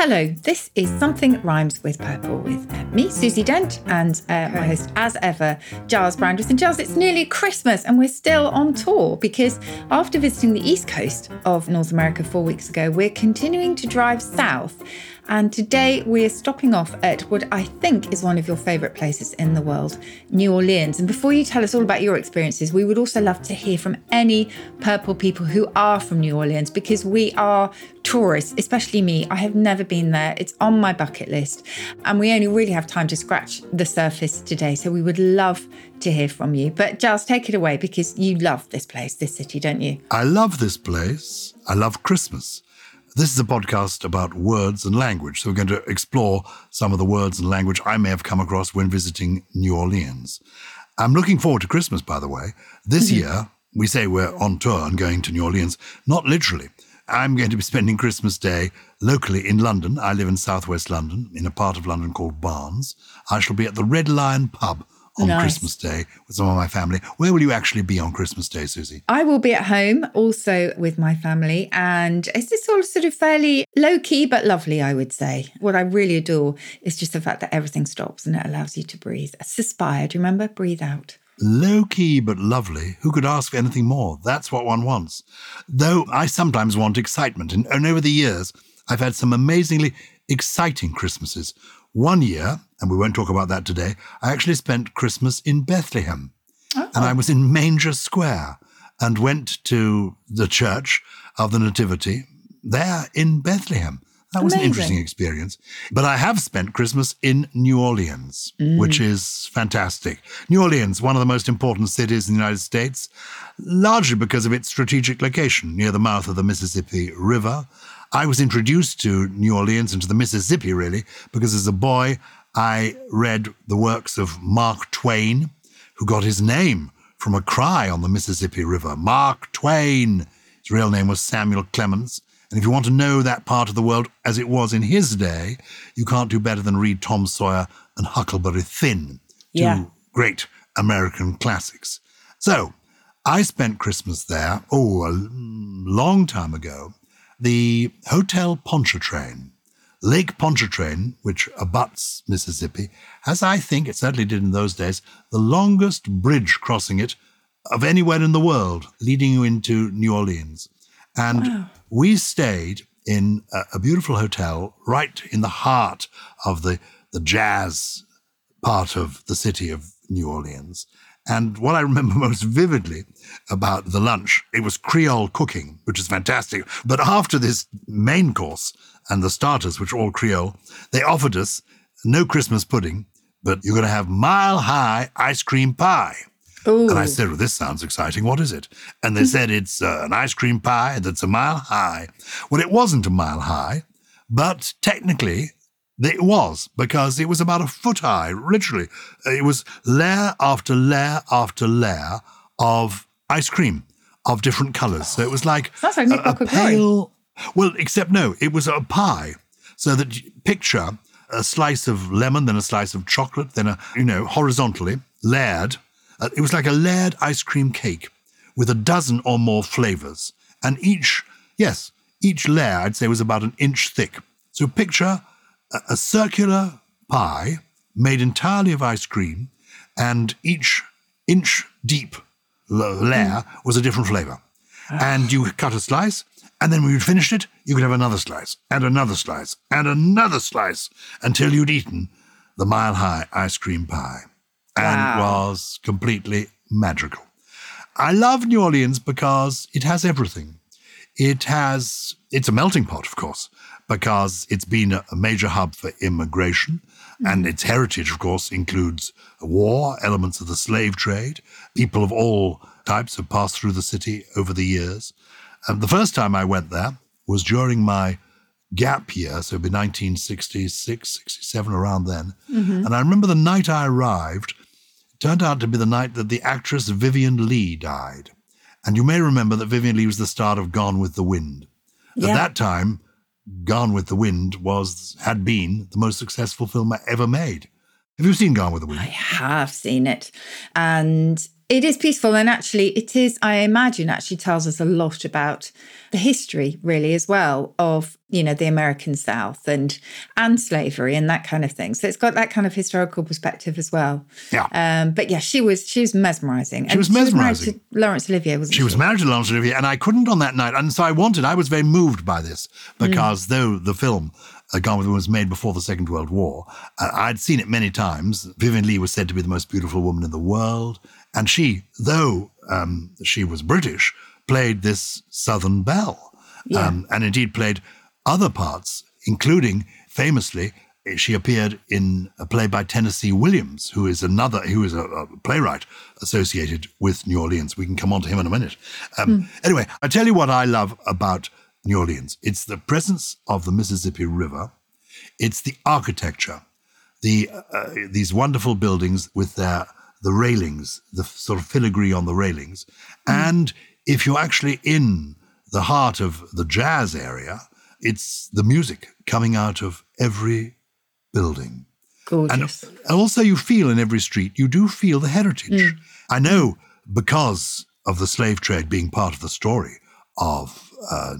Hello, this is Something That Rhymes with Purple with me, Susie Dent, and my host, as ever, Giles Brandreth. And Giles, it's nearly Christmas and we're still on tour because after visiting the east coast of North America 4 weeks ago, we're continuing to drive south. And today we're stopping off at what I think is one of your favourite places in the world, New Orleans. And before you tell us all about your experiences, we would also love to hear from any purple people who are from New Orleans, because we are tourists, especially me. I have never been there. It's on my bucket list. And we only really have time to scratch the surface today. So we would love to hear from you. But Giles, take it away, because you love this place, this city, don't you? I love this place. I love Christmas. This is a podcast about words and language, so we're going to explore some of the words and language I may have come across when visiting New Orleans. I'm looking forward to Christmas, by the way. This year, we say we're on tour and going to New Orleans, not literally. I'm going to be spending Christmas Day locally in London. I live in southwest London, in a part of London called Barnes. I shall be at the Red Lion pub on Christmas Day with some of my family. Where will you actually be on Christmas Day, Susie? I will be at home also with my family. And it's this all sort of fairly low-key but lovely, I would say. What I really adore is just the fact that everything stops and it allows you to breathe. Suspire, do you remember? Breathe out. Low-key but lovely. Who could ask for anything more? That's what one wants. Though I sometimes want excitement. And over the years, I've had some amazingly exciting Christmases. One year, and we won't talk about that today, I actually spent Christmas in Bethlehem. Oh. And I was in Manger Square and went to the Church of the Nativity there in Bethlehem. That was an interesting experience. But I have spent Christmas in New Orleans, which is fantastic. New Orleans, one of the most important cities in the United States, largely because of its strategic location near the mouth of the Mississippi River. I was introduced to New Orleans and to the Mississippi, really, because as a boy, I read the works of Mark Twain, who got his name from a cry on the Mississippi River. Mark Twain. His real name was Samuel Clemens. And if you want to know that part of the world as it was in his day, you can't do better than read Tom Sawyer and Huckleberry Finn, two great American classics. So I spent Christmas there, a long time ago. The Hotel Pontchartrain, Lake Pontchartrain, which abuts Mississippi, has, I think, it certainly did in those days, the longest bridge crossing it of anywhere in the world, leading you into New Orleans. And we stayed in a beautiful hotel right in the heart of the jazz part of the city of New Orleans. And what I remember most vividly about the lunch, it was Creole cooking, which is fantastic. But after this main course and the starters, which are all Creole, they offered us no Christmas pudding, but you're going to have mile-high ice cream pie. Ooh. And I said, well, this sounds exciting. What is it? And they said, it's an ice cream pie that's a mile high. Well, it wasn't a mile high, but technically it was, because it was about a foot high, literally. It was layer after layer after layer of ice cream of different colours. So it was like a pale... Well, except no, it was a pie. So that you picture a slice of lemon, then a slice of chocolate, then horizontally layered. It was like a layered ice cream cake with a dozen or more flavours. And each layer, I'd say, was about an inch thick. So picture a circular pie made entirely of ice cream, and each inch deep layer was a different flavour. And you cut a slice, and then when you'd finished it, you could have another slice, and another slice, and another slice, until you'd eaten the mile-high ice cream pie. And it was completely magical. I love New Orleans because it has everything. It's a melting pot, of course, because it's been a major hub for immigration, and its heritage, of course, includes war, elements of the slave trade. People of all types have passed through the city over the years. And the first time I went there was during my gap year, so it'd be 1966, 67, around then. And I remember the night I arrived, it turned out to be the night that the actress Vivien Leigh died. And you may remember that Vivien Leigh was the star of Gone with the Wind. At that time, Gone with the Wind had been the most successful film I ever made. Have you seen Gone with the Wind? I have seen it. And it is peaceful. And actually, it is, I imagine, actually tells us a lot about the history, really, as well, of, you know, the American South and slavery and that kind of thing. So it's got that kind of historical perspective as well. Yeah. But yeah, she was mesmerising. She was married to Laurence Olivier, wasn't she? She was married to Laurence Olivier, and I couldn't on that night. And so I was very moved by this, because though the film Gone with the Wind was made before the Second World War, I'd seen it many times. Vivien Leigh was said to be the most beautiful woman in the world. And she, though she was British, played this Southern belle, and indeed played other parts, including, famously, she appeared in a play by Tennessee Williams, who is a playwright associated with New Orleans. We can come on to him in a minute. Anyway, I tell you what I love about New Orleans. It's the presence of the Mississippi River. It's the architecture, these wonderful buildings with the railings, the sort of filigree on the railings. And if you're actually in the heart of the jazz area, it's the music coming out of every building. Gorgeous. And also you feel in every street, you do feel the heritage. I know, because of the slave trade being part of the story of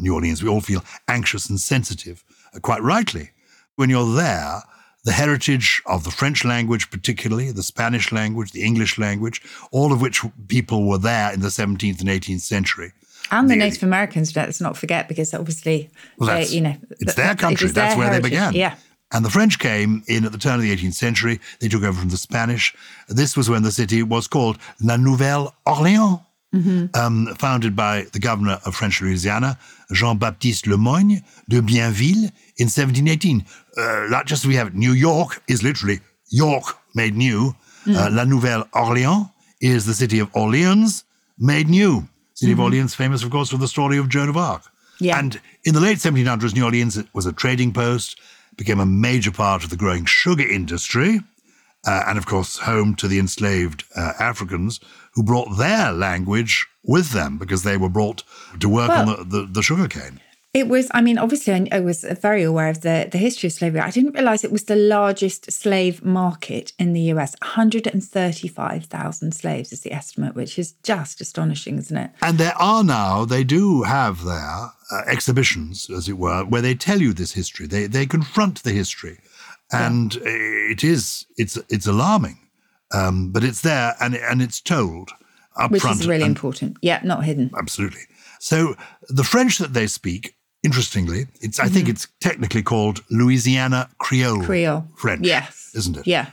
New Orleans, we all feel anxious and sensitive, quite rightly. When you're there, the heritage of the French language particularly, the Spanish language, the English language, all of which people were there in the 17th and 18th century. And the Native Americans, let's not forget, because obviously, it's their country. That's where they began. Yeah. And the French came in at the turn of the 18th century. They took over from the Spanish. This was when the city was called La Nouvelle Orleans, founded by the governor of French Louisiana, Jean-Baptiste Le Moyne de Bienville, in 1718. Not just we have it, New York is literally York made new. La Nouvelle Orleans is the city of Orleans made new. City of Orleans, famous, of course, for the story of Joan of Arc. Yeah. And in the late 1700s, New Orleans was a trading post, became a major part of the growing sugar industry, and, of course, home to the enslaved Africans who brought their language with them because they were brought to work on the sugar cane. It was, I mean, obviously, I was very aware of the history of slavery. I didn't realise it was the largest slave market in the US. 135,000 slaves is the estimate, which is just astonishing, isn't it? And there are now, they do have there exhibitions, as it were, where they tell you this history. They confront the history. And it's alarming, but it's there and it's told up front. Which is really important. Yeah, not hidden. Absolutely. So the French that they speak, interestingly, I think it's technically called Louisiana Creole French, yes, isn't it? Yeah.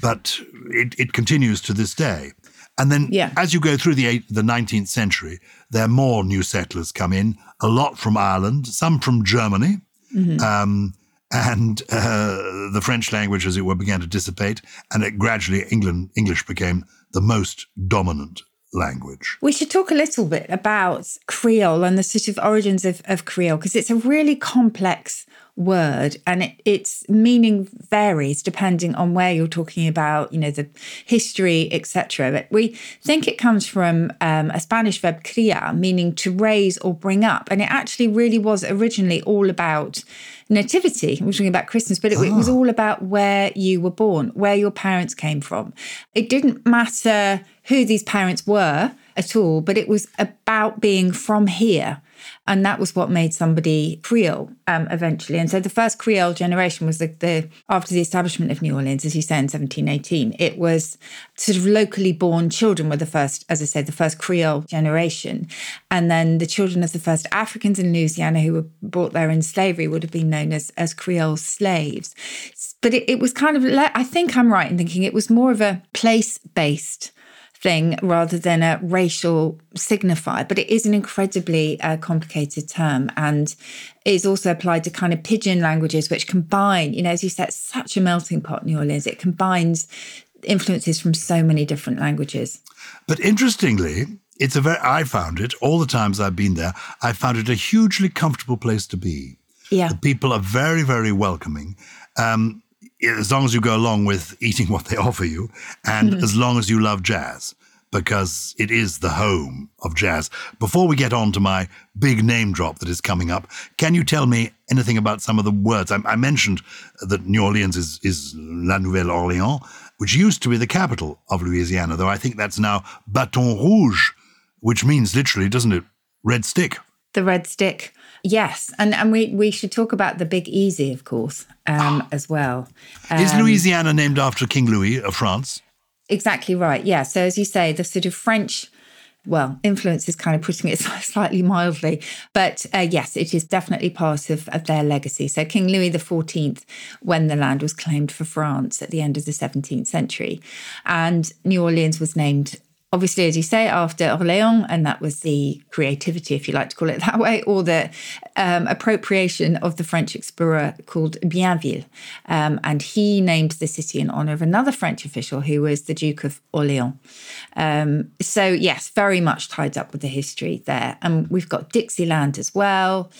But it continues to this day. And then as you go through the 19th century, there are more new settlers come in, a lot from Ireland, some from Germany, and the French language, as it were, began to dissipate, and gradually English became the most dominant language. We should talk a little bit about Creole and the sort of origins of Creole, because it's a really complex word and its meaning varies depending on where you're talking about, you know, the history, etc. But we think it comes from a Spanish verb criar, meaning to raise or bring up. And it actually really was originally all about nativity. We're talking about Christmas, but it was all about where you were born, where your parents came from. It didn't matter who these parents were at all, but it was about being from here. And that was what made somebody Creole eventually. And so the first Creole generation was after the establishment of New Orleans, as you say, in 1718. It was sort of locally born children were the first, as I said, the first Creole generation. And then the children of the first Africans in Louisiana who were brought there in slavery would have been known as Creole slaves. But it was kind of, I think I'm right in thinking it was more of a place-based thing rather than a racial signifier, but it is an incredibly complicated term and is also applied to kind of pidgin languages, which combine, you know, as you said, such a melting pot, New Orleans. It combines influences from so many different languages. But interestingly, I found it, all the times I've been there, I found it a hugely comfortable place to be. Yeah. The people are very, very welcoming. As long as you go along with eating what they offer you, and as long as you love jazz, because it is the home of jazz. Before we get on to my big name drop that is coming up, can you tell me anything about some of the words? I mentioned that New Orleans is La Nouvelle Orleans, which used to be the capital of Louisiana, though I think that's now Baton Rouge, which means literally, doesn't it, red stick? The red stick, yes. And we should talk about the Big Easy, of course, as well. Is Louisiana named after King Louis of France? Exactly right, yeah. So as you say, the sort of French, well, influence is kind of putting it slightly mildly, but yes, it is definitely part of their legacy. So King Louis XIV, when the land was claimed for France at the end of the 17th century, and New Orleans was named, obviously, as you say, after Orléans, and that was the creativity, if you like to call it that way, or the appropriation of the French explorer called Bienville. And he named the city in honour of another French official who was the Duke of Orléans. So, yes, very much tied up with the history there. And we've got Dixieland as well.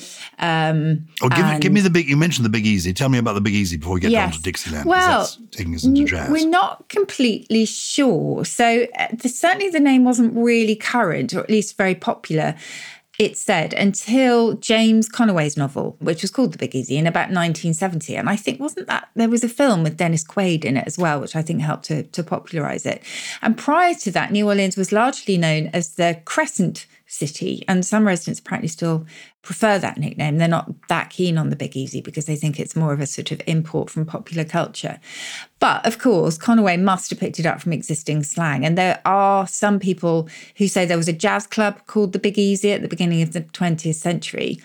Give me the big, you mentioned the Big Easy. Tell me about the Big Easy before we get down to Dixieland. Well, that's taking us into jazz. We're not completely sure. So, certainly the name wasn't really current, or at least very popular, it said, until James Conaway's novel, which was called The Big Easy, in about 1970. And I think there was a film with Dennis Quaid in it as well, which I think helped to popularise it. And prior to that, New Orleans was largely known as the Crescent City, and some residents apparently still prefer that nickname. They're not that keen on the Big Easy because they think it's more of a sort of import from popular culture. But of course, Conaway must have picked it up from existing slang. And there are some people who say there was a jazz club called the Big Easy at the beginning of the 20th century.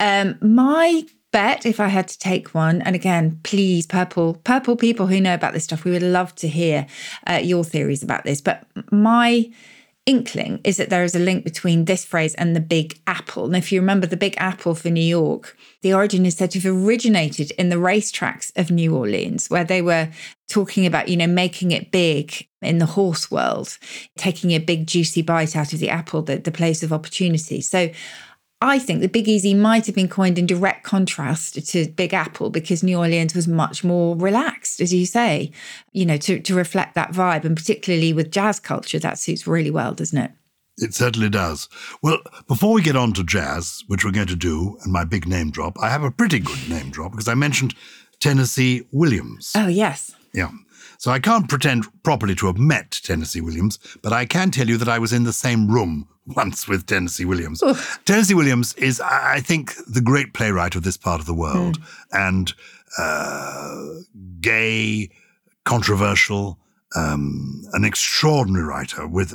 My bet, if I had to take one, and again, please, purple people who know about this stuff, we would love to hear your theories about this. But my inkling is that there is a link between this phrase and the Big Apple. And if you remember the Big Apple for New York, the origin is said to have originated in the racetracks of New Orleans, where they were talking about, making it big in the horse world, taking a big juicy bite out of the apple, the place of opportunity. So I think the Big Easy might have been coined in direct contrast to Big Apple because New Orleans was much more relaxed, as you say, to reflect that vibe. And particularly with jazz culture, that suits really well, doesn't it? It certainly does. Well, before we get on to jazz, which we're going to do, and my big name drop, I have a pretty good name drop because I mentioned Tennessee Williams. Oh, yes. Yeah. So I can't pretend properly to have met Tennessee Williams, but I can tell you that I was in the same room once with Tennessee Williams. Ooh. Tennessee Williams is, I think, the great playwright of this part of the world, and gay, controversial, an extraordinary writer with,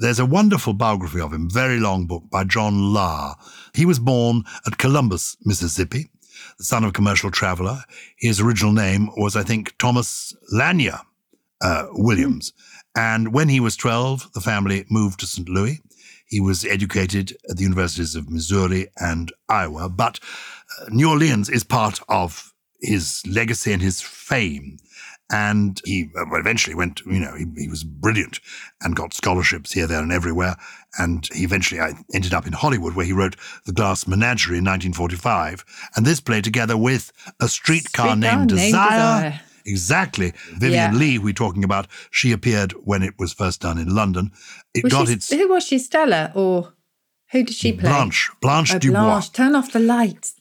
there's a wonderful biography of him, very long book by John Lahr. He was born at Columbus, Mississippi, the son of a commercial traveller. His original name was, I think, Thomas Lanier Williams. And when he was 12, the family moved to St. Louis. He was educated at the universities of Missouri and Iowa. But New Orleans is part of his legacy and his fame. And he eventually went, he was brilliant and got scholarships here, there and everywhere. And he eventually ended up in Hollywood, where he wrote The Glass Menagerie in 1945. And this play, together with A Streetcar Named Desire. Exactly. Vivien Leigh, we're talking about, she appeared when it was first done in London. Who was she, Stella? Or who did she play? Blanche Dubois. Blanche, turn off the lights.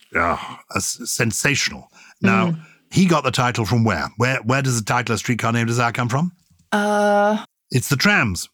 Sensational. Now... He got the title from where? Where does the title A Streetcar Named Desire come from? It's the trams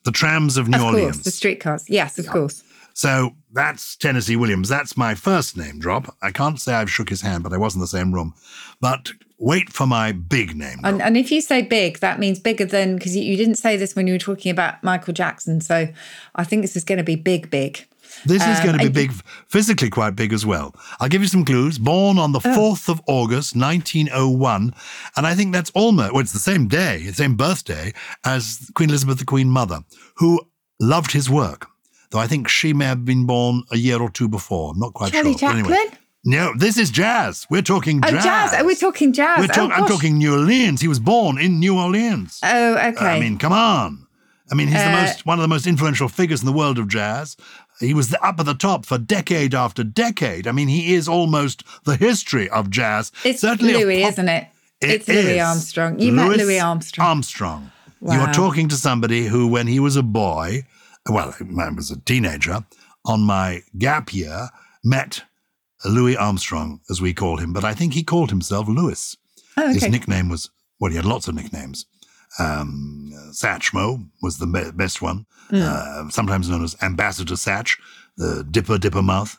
of New Orleans. Of course, the streetcars. Yes, of course. So that's Tennessee Williams. That's my first name drop. I can't say I've shook his hand, but I was in the same room. But wait for my big name drop. And if you say big, that means bigger than, because you didn't say this when you were talking about Michael Jackson. So I think this is going to be big, big. This is going to be big, physically quite big as well. I'll give you some clues. Born on the 4th of August, 1901. And I think that's it's the same day, the same birthday as Queen Elizabeth, the Queen Mother, who loved his work. Though I think she may have been born a year or two before. I'm not quite sure. Charlie Chaplin? Anyway. No, this is jazz. We're talking jazz. I'm talking New Orleans. He was born in New Orleans. Oh, okay. Come on. He's one of the most influential figures in the world of jazz. He was up at the top for decade after decade. He is almost the history of jazz. It's certainly Louis, isn't it? It's Louis Armstrong. You met Louis Armstrong. Wow. You're talking to somebody who, when he was a boy, well, I was a teenager, on my gap year, met Louis Armstrong, as we call him. But I think he called himself Louis. Oh, okay. His nickname was, well, he had lots of nicknames. Satchmo was the best one, sometimes known as Ambassador Satch, the Dipper Mouth,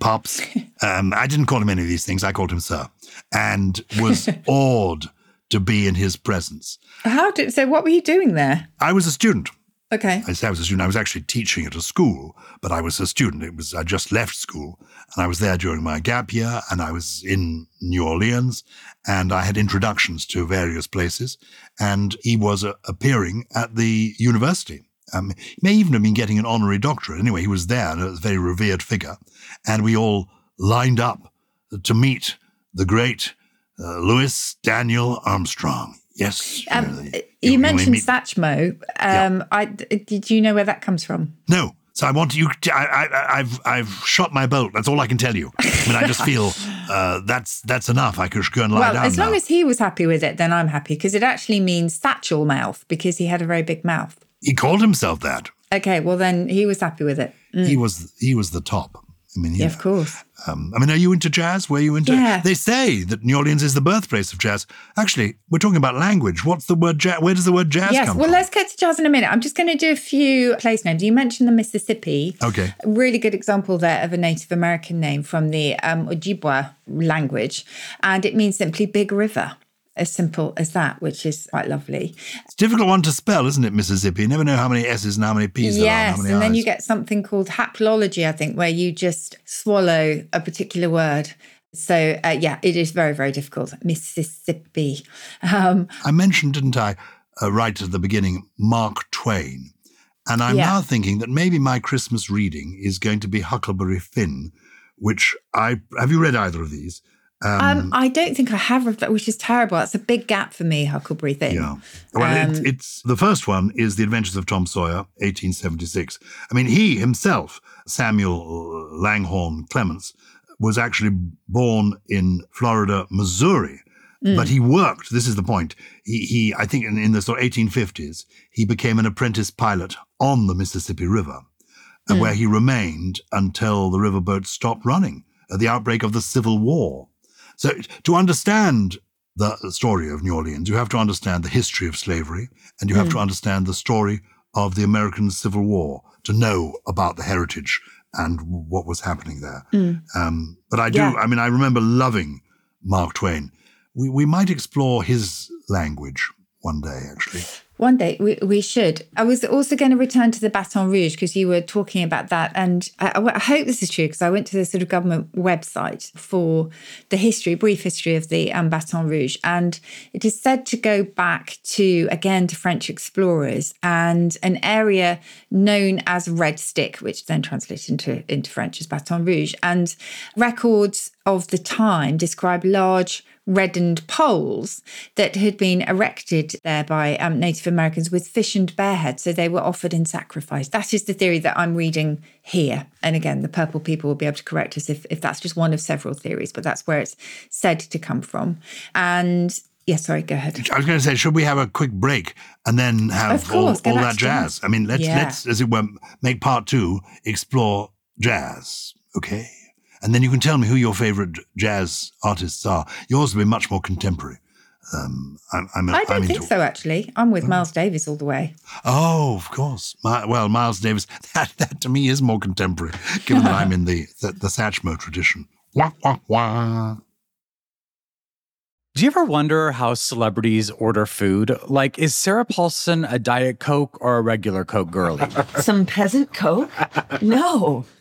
Pops. I didn't call him any of these things. I called him Sir, and was awed to be in his presence. So what were you doing there? I was a student. Okay. I say I was a student. I was actually teaching at a school, but I was a student. I just left school, and I was there during my gap year, and I was in New Orleans, and I had introductions to various places, and he was appearing at the university. He may even have been getting an honorary doctorate. Anyway, he was there, and it was a very revered figure, and we all lined up to meet the great Louis Daniel Armstrong. Yes. You mentioned Satchmo. Did you know where that comes from? No. So I want you. I've shot my bolt. That's all I can tell you. I mean, I just feel that's enough. I could go and lie down. Well, as long as he was happy with it, then I'm happy, because it actually means satchel mouth, because he had a very big mouth. He called himself that. Okay. Well, then he was happy with it. Mm. He was the top. I mean, yeah, of course. Are you into jazz? Were you into? Yeah. They say that New Orleans is the birthplace of jazz. Actually, we're talking about language. What's the word jazz? Where does the word jazz come from? Well, let's get to jazz in a minute. I'm just going to do a few place names. You mentioned the Mississippi. Okay. A really good example there of a Native American name from the Ojibwa language. And it means simply big river. As simple as that, which is quite lovely. It's a difficult one to spell, isn't it, Mississippi? You never know how many S's and how many P's there are. Yes, and then you get something called haplology, I think, where you just swallow a particular word. So, it is very, very difficult. Mississippi. I mentioned, didn't I, right at the beginning, Mark Twain. And I'm now thinking that maybe my Christmas reading is going to be Huckleberry Finn, which have you read either of these? I don't think I have read that, which is terrible. That's a big gap for me, Huckleberry Finn. Yeah. Well, it's the first one is The Adventures of Tom Sawyer, 1876. I mean, he himself, Samuel Langhorne Clemens, was actually born in Florida, Missouri, but he worked. This is the point. He I think in the sort of 1850s, he became an apprentice pilot on the Mississippi River, where he remained until the riverboat stopped running at the outbreak of the Civil War. So to understand the story of New Orleans, you have to understand the history of slavery, and you have to understand the story of the American Civil War to know about the heritage and what was happening there. But I do, I remember loving Mark Twain. We might explore his language one day, actually. One day we should. I was also going to return to the Baton Rouge because you were talking about that. And I hope this is true, because I went to the sort of government website for the brief history of the Baton Rouge. And it is said to go back to French explorers and an area known as Red Stick, which then translates into French as Baton Rouge. And records of the time describe large reddened poles that had been erected there by Native Americans with fish and bear heads, so they were offered in sacrifice. That is the theory that I'm reading here. And again, the purple people will be able to correct us if that's just one of several theories, but that's where it's said to come from. And go ahead. I was going to say, should we have a quick break and then have all that jazz? I mean, let's, as it were, make part two, explore jazz, okay? And then you can tell me who your favourite jazz artists are. Yours will be much more contemporary. I don't think so, actually. I'm with Miles Davis all the way. Oh, of course. Miles Davis, that to me is more contemporary, given that I'm in the Satchmo tradition. Wah, wah, wah. Do you ever wonder how celebrities order food? Like, is Sarah Paulson a Diet Coke or a regular Coke girlie? Some peasant Coke? No.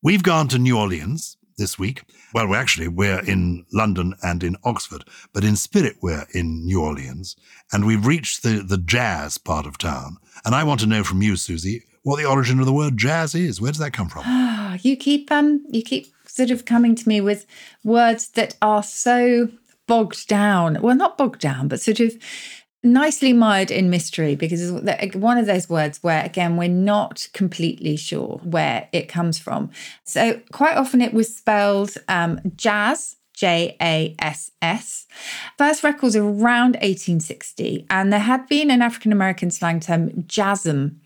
We've gone to New Orleans, this week. Well, we're in London and in Oxford, but in spirit we're in New Orleans, and we've reached the jazz part of town. And I want to know from you, Susie, what the origin of the word jazz is. Where does that come from? You keep sort of coming to me with words that are so bogged down. Well, not bogged down, but sort of nicely mired in mystery, because it's one of those words where, again, we're not completely sure where it comes from. So quite often it was spelled jazz, J-A-S-S. First records around 1860, and there had been an African-American slang term, jasm,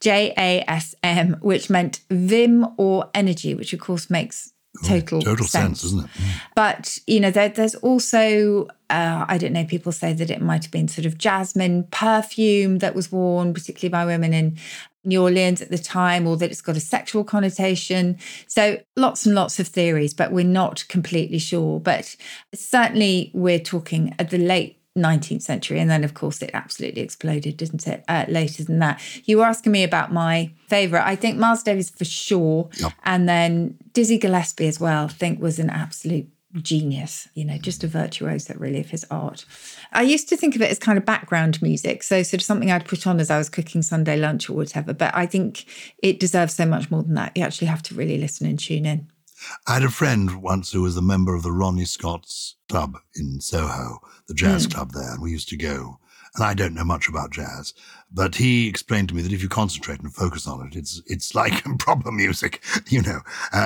J-A-S-M, which meant vim or energy, which of course makes total sense, isn't it? Mm. But, you know, there's also, people say that it might have been sort of jasmine perfume that was worn, particularly by women in New Orleans at the time, or that it's got a sexual connotation. So lots and lots of theories, but we're not completely sure. But certainly we're talking at the late 19th century. And then, of course, it absolutely exploded, didn't it? Later than that. You were asking me about my favourite. I think Miles Davis for sure. Yep. And then Dizzy Gillespie as well, I think, was an absolute genius, you know, just a virtuoso really of his art. I used to think of it as kind of background music, so sort of something I'd put on as I was cooking Sunday lunch or whatever, but I think it deserves so much more than that. You actually have to really listen and tune in. I had a friend once who was a member of the Ronnie Scott's Club in Soho, the jazz club there, and we used to go. And I don't know much about jazz, but he explained to me that if you concentrate and focus on it, it's like proper music, you know,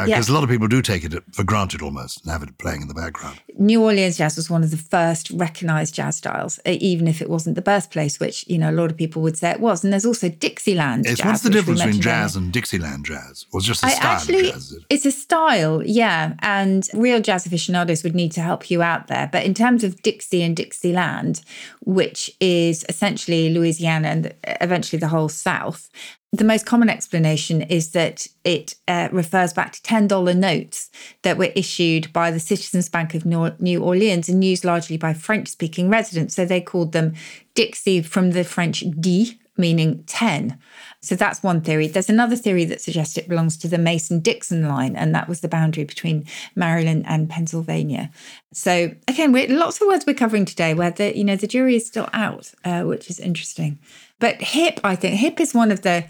because a lot of people do take it for granted almost and have it playing in the background. New Orleans jazz was one of the first recognised jazz styles, even if it wasn't the birthplace, which, you know, a lot of people would say it was. And there's also Dixieland jazz. What's the difference between jazz and Dixieland jazz? Or it's just a style of jazz? It's a style, yeah, and real jazz aficionados would need to help you out there. But in terms of Dixie and Dixieland, which is essentially Louisiana and eventually the whole South. The most common explanation is that it refers back to $10 notes that were issued by the Citizens Bank of New Orleans and used largely by French-speaking residents. So they called them Dixie from the French "dix," meaning 10. So that's one theory. There's another theory that suggests it belongs to the Mason-Dixon line, and that was the boundary between Maryland and Pennsylvania. So again, lots of words we're covering today where the jury is still out, which is interesting. But hip, I think, hip is one of the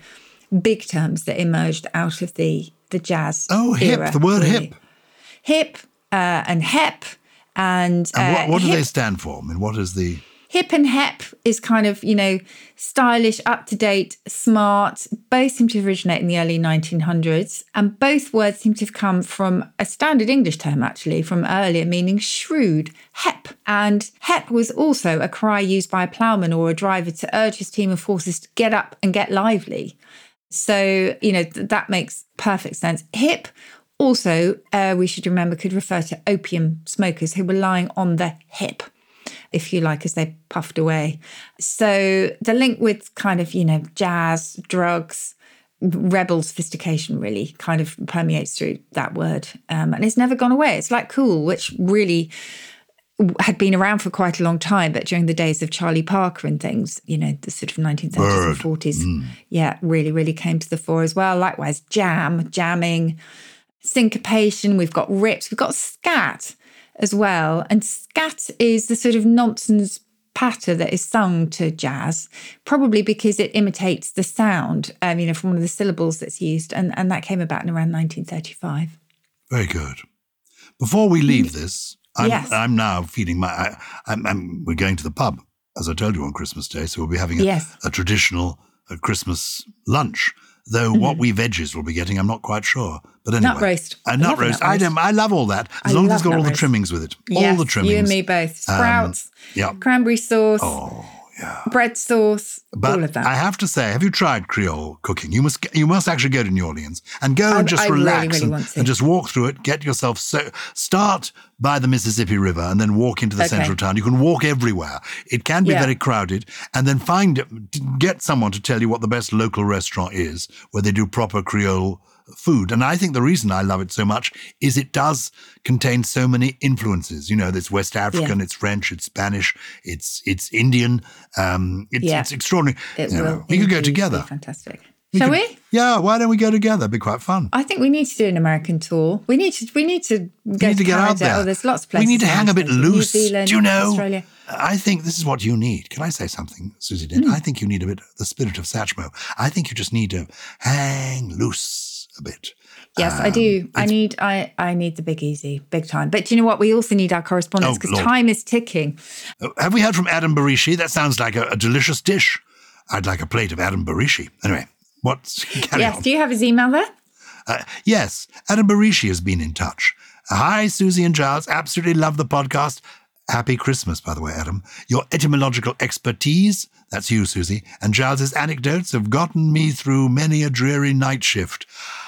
big terms that emerged out of the jazz era, hip, the word really. Hip and hep. And what do they stand for? I mean, what is the... Hip and hep is kind of, you know, stylish, up-to-date, smart. Both seem to originate in the early 1900s. And both words seem to have come from a standard English term, actually, from earlier, meaning shrewd, hep. And hep was also a cry used by a ploughman or a driver to urge his team of horses to get up and get lively. So, you know, that makes perfect sense. Hip also, we should remember, could refer to opium smokers who were lying on the hip, if you like, as they puffed away. So the link with kind of, you know, jazz, drugs, rebel sophistication really kind of permeates through that word. And it's never gone away. It's like cool, which really had been around for quite a long time, but during the days of Charlie Parker and things, you know, the sort of 1930s and 40s, really, really came to the fore as well. Likewise, jamming, syncopation, we've got rips, we've got scat as well. And scat is the sort of nonsense patter that is sung to jazz, probably because it imitates the sound, you know, from one of the syllables that's used. And that came about in around 1935. Very good. Before we leave this, I'm now feeling we're going to the pub, as I told you, on Christmas Day. So we'll be having a traditional Christmas lunch. Though what we veggies will be getting, I'm not quite sure. But anyway. Nut roast. I love all that. As long as it's got all the trimmings with it. Yes, all the trimmings. You and me both. Sprouts, cranberry sauce, bread sauce, but all of that. I have to say, have you tried Creole cooking? You must actually go to New Orleans and go and just relax and just walk through it. Get yourself start by the Mississippi River and then walk into the central town. You can walk everywhere. It can be very crowded, and then get someone to tell you what the best local restaurant is where they do proper Creole food. And I think the reason I love it so much is it does contain so many influences. You know, it's West African, it's French, it's Spanish, it's Indian. It's extraordinary. It will. We could go together. Fantastic. Shall we? Yeah, why don't we go together? It'd be quite fun. I think we need to do an American tour. We need to get out there. Oh, there's lots of places. We need to hang a bit loose. New Zealand, do you know? Australia. I think this is what you need. Can I say something, Susie Dent? I think you need a bit of the spirit of Satchmo. I think you just need to hang loose a bit. Yes, I do. I need the big easy, big time. But do you know what? We also need our correspondence because time is ticking. Have we heard from Adam Barishi? That sounds like a delicious dish. I'd like a plate of Adam Barishi. Anyway, carry on. Do you have his email there? Yes, Adam Barishi has been in touch. Hi, Susie and Giles. Absolutely love the podcast. Happy Christmas, by the way, Adam. Your etymological expertise, that's you, Susie, and Giles's anecdotes have gotten me through many a dreary night shift.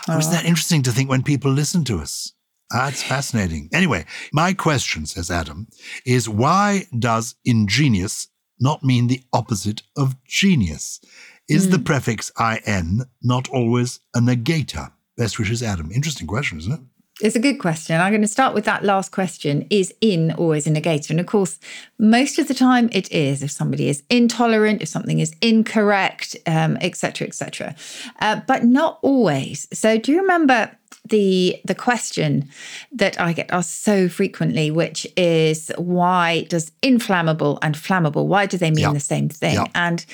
Oh, isn't that interesting to think when people listen to us? It's fascinating. Anyway, my question, says Adam, is why does ingenious not mean the opposite of genius? Is the prefix IN not always a negator? Best wishes, Adam. Interesting question, isn't it? It's a good question. I'm going to start with that last question. Is in always a negator? And of course, most of the time it is. If somebody is intolerant, if something is incorrect, etc., etc. But not always. So do you remember the question that I get asked so frequently, which is why does inflammable and flammable, why do they mean the same thing? Yep. And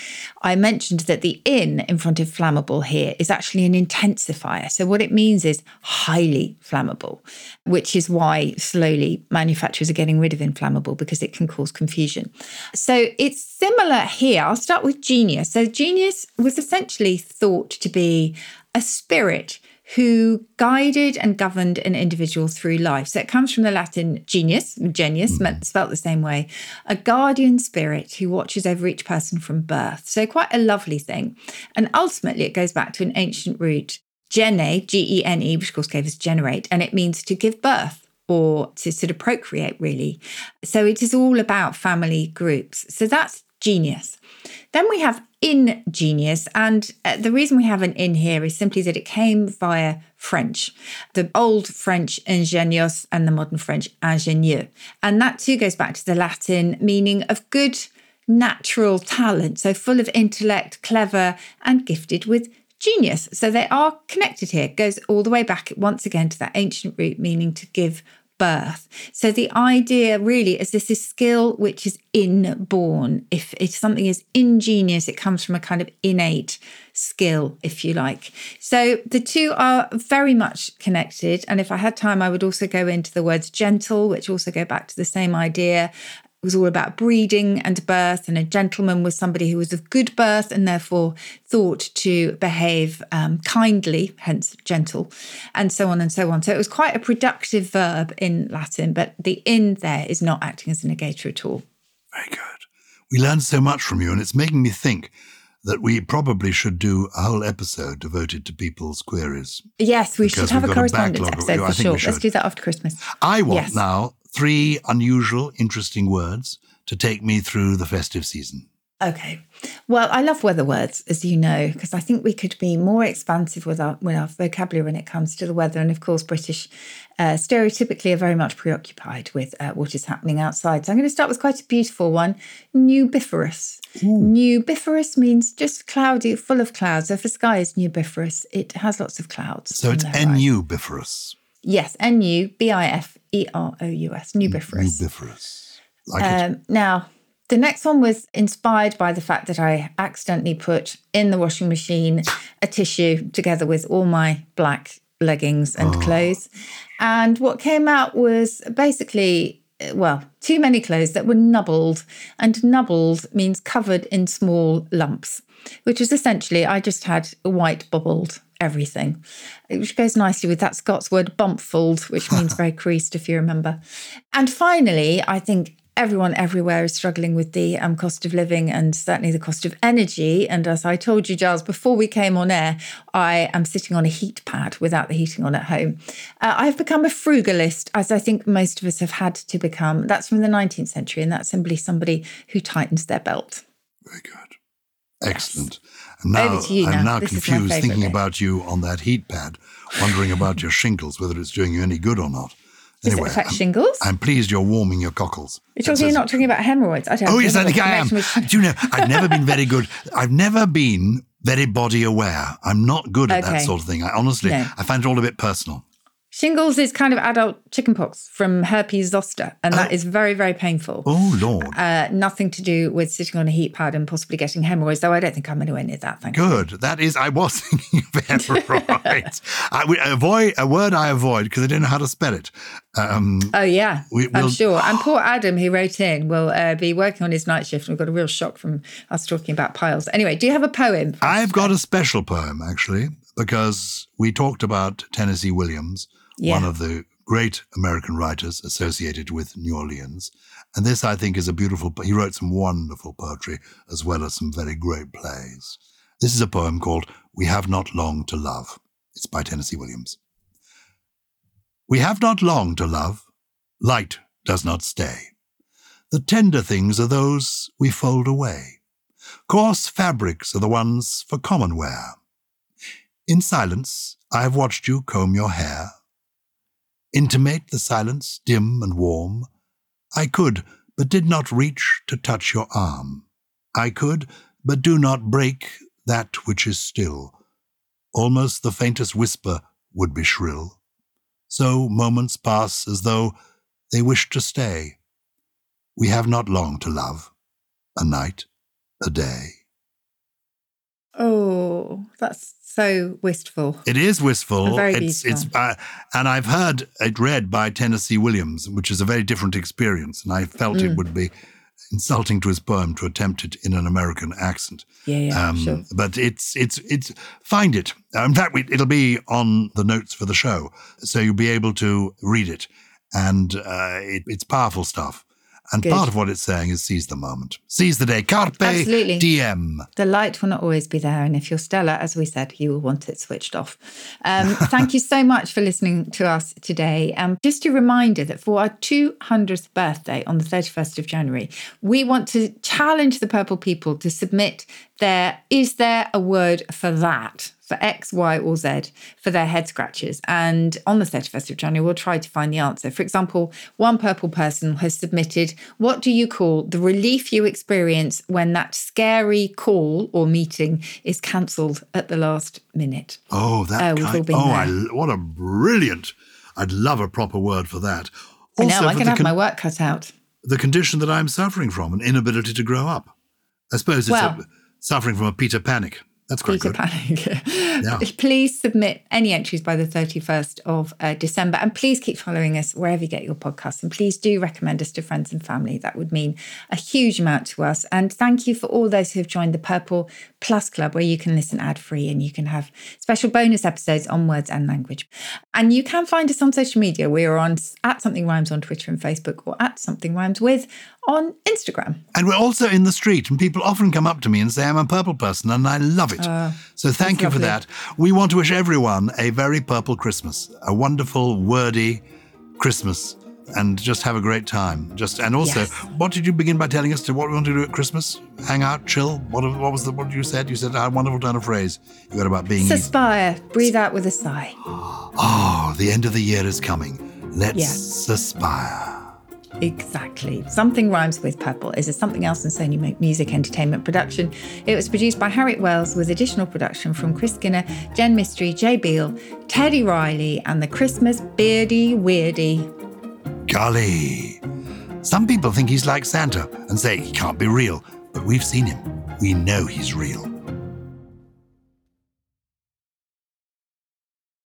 I mentioned that the in front of flammable here is actually an intensifier. So what it means is highly flammable, which is why slowly manufacturers are getting rid of inflammable because it can cause confusion. So it's similar here. I'll start with genius. So genius was essentially thought to be a spirit who guided and governed an individual through life. So it comes from the Latin genius, spelt the same way, a guardian spirit who watches over each person from birth. So quite a lovely thing. And ultimately it goes back to an ancient root, gene, G-E-N-E, which of course gave us generate, and it means to give birth or to sort of procreate really. So it is all about family groups. So that's genius. Then we have ingenious, and the reason we have an in here is simply that it came via French, the old French ingenious and the modern French ingénieux. And that too goes back to the Latin meaning of good natural talent, so full of intellect, clever and gifted with genius. So they are connected here. It goes all the way back once again to that ancient root meaning to give birth. So the idea really is this is skill which is inborn. If something is ingenious, it comes from a kind of innate skill, if you like. So the two are very much connected. And if I had time, I would also go into the words gentle, which also go back to the same idea. It was all about breeding and birth, and a gentleman was somebody who was of good birth and therefore thought to behave kindly, hence gentle, and so on and so on. So it was quite a productive verb in Latin, but the in there is not acting as a negator at all. Very good. We learned so much from you, and it's making me think that we probably should do a whole episode devoted to people's queries. Yes, we should have a correspondence episode for sure. Let's do that after Christmas. I want now 3 unusual, interesting words to take me through the festive season. Okay. Well, I love weather words, as you know, because I think we could be more expansive with our vocabulary when it comes to the weather. And of course, British stereotypically are very much preoccupied with what is happening outside. So I'm going to start with quite a beautiful one, nubiferous. Ooh. Nubiferous means just cloudy, full of clouds. So if the sky is nubiferous, it has lots of clouds. So it's nubiferous. Yes, nubiferous, nubiferous. Nubiferous. Like it. Now, the next one was inspired by the fact that I accidentally put in the washing machine a tissue together with all my black leggings and clothes. And what came out was basically, too many clothes that were nubbled. And nubbled means covered in small lumps, which is essentially I just had white bubbled everything, which goes nicely with that Scots word bumpfold, which means very creased, if you remember. And finally, I think everyone everywhere is struggling with the cost of living and certainly the cost of energy. And as I told you, Giles, before we came on air, I am sitting on a heat pad without the heating on at home. I've become a frugalist, as I think most of us have had to become. That's from the 19th century, and that's simply somebody who tightens their belt. Very good. Excellent. And now, I'm confused thinking about you on that heat pad, wondering about your shingles, whether it's doing you any good or not. Anyway, does it affect shingles? I'm pleased you're warming your cockles. You're not talking about hemorrhoids. I don't know. Oh, yes, I think I am. Do you know, I've never been very good. I've never been very body aware. I'm not good at that sort of thing. I honestly, I find it all a bit personal. Shingles is kind of adult chickenpox from herpes zoster, and that is very, very painful. Oh, Lord. Nothing to do with sitting on a heat pad and possibly getting hemorrhoids, though I don't think I'm anywhere near that, thank you. Good. That is, I was thinking of hemorrhoids. A word I avoid because I don't know how to spell it. I'm sure. And poor Adam, who wrote in, will be working on his night shift, and we've got a real shock from us talking about piles. Anyway, do you have a poem? I've got a special poem, actually, because we talked about Tennessee Williams, one of the great American writers associated with New Orleans. And this, I think, is a beautiful... He wrote some wonderful poetry as well as some very great plays. This is a poem called We Have Not Long to Love. It's by Tennessee Williams. We have not long to love. Light does not stay. The tender things are those we fold away. Coarse fabrics are the ones for common wear. In silence, I have watched you comb your hair. Intimate the silence, dim and warm. I could, but did not reach to touch your arm. I could, but do not break that which is still. Almost the faintest whisper would be shrill. So moments pass as though they wish to stay. We have not long to love. A night, a day. Oh, that's so wistful. It is wistful. And very beautiful. And I've heard it read by Tennessee Williams, which is a very different experience, and I felt it would be insulting to his poem to attempt it in an American accent. Sure. But it's find it. In fact, it'll be on the notes for the show, so you'll be able to read it. And it's powerful stuff. And Good. Part of what it's saying is seize the moment. Seize the day. Carpe diem. The light will not always be there. And if you're Stella, as we said, you will want it switched off. Thank you so much for listening to us today. Just a reminder that for our 200th birthday on the 31st of January, we want to challenge the Purple People to submit is there a word for that? For X, Y, or Z, for their head scratches. And on the 31st of January, we'll try to find the answer. For example, one purple person has submitted, what do you call the relief you experience when that scary call or meeting is cancelled at the last minute? Oh, that kind. Oh, what a brilliant. I'd love a proper word for that. Also, I can have my work cut out. The condition that I'm suffering from, an inability to grow up. I suppose it's suffering from a Peter panic. That's quite good. Yeah. Please submit any entries by the 31st of December. And please keep following us wherever you get your podcasts. And please do recommend us to friends and family. That would mean a huge amount to us. And thank you for all those who have joined the Purple Plus Club, where you can listen ad-free and you can have special bonus episodes on words and language. And you can find us on social media. We are on @SomethingRhymes on Twitter and Facebook, or @SomethingRhymesWith on Instagram. And we're also in the street, and people often come up to me and say, I'm a purple person, and I love it. So thank you for that. We want to wish everyone a very purple Christmas, a wonderful, wordy Christmas, and just have a great time. And also, what did you begin by telling us what we want to do at Christmas? Hang out, chill? What did you say? You said a wonderful turn of phrase you got about being... Suspire, breathe out with a sigh. Oh, the end of the year is coming. Let's suspire. Exactly. Something Rhymes with Purple is a Something Else and Sony Music Entertainment production. It was produced by Harriet Wells, with additional production from Chris Skinner, Jen Mystery, Jay Beale, Teddy Riley, and the Christmas Beardy Weirdy. Golly. Some people think he's like Santa and say he can't be real, but we've seen him. We know he's real.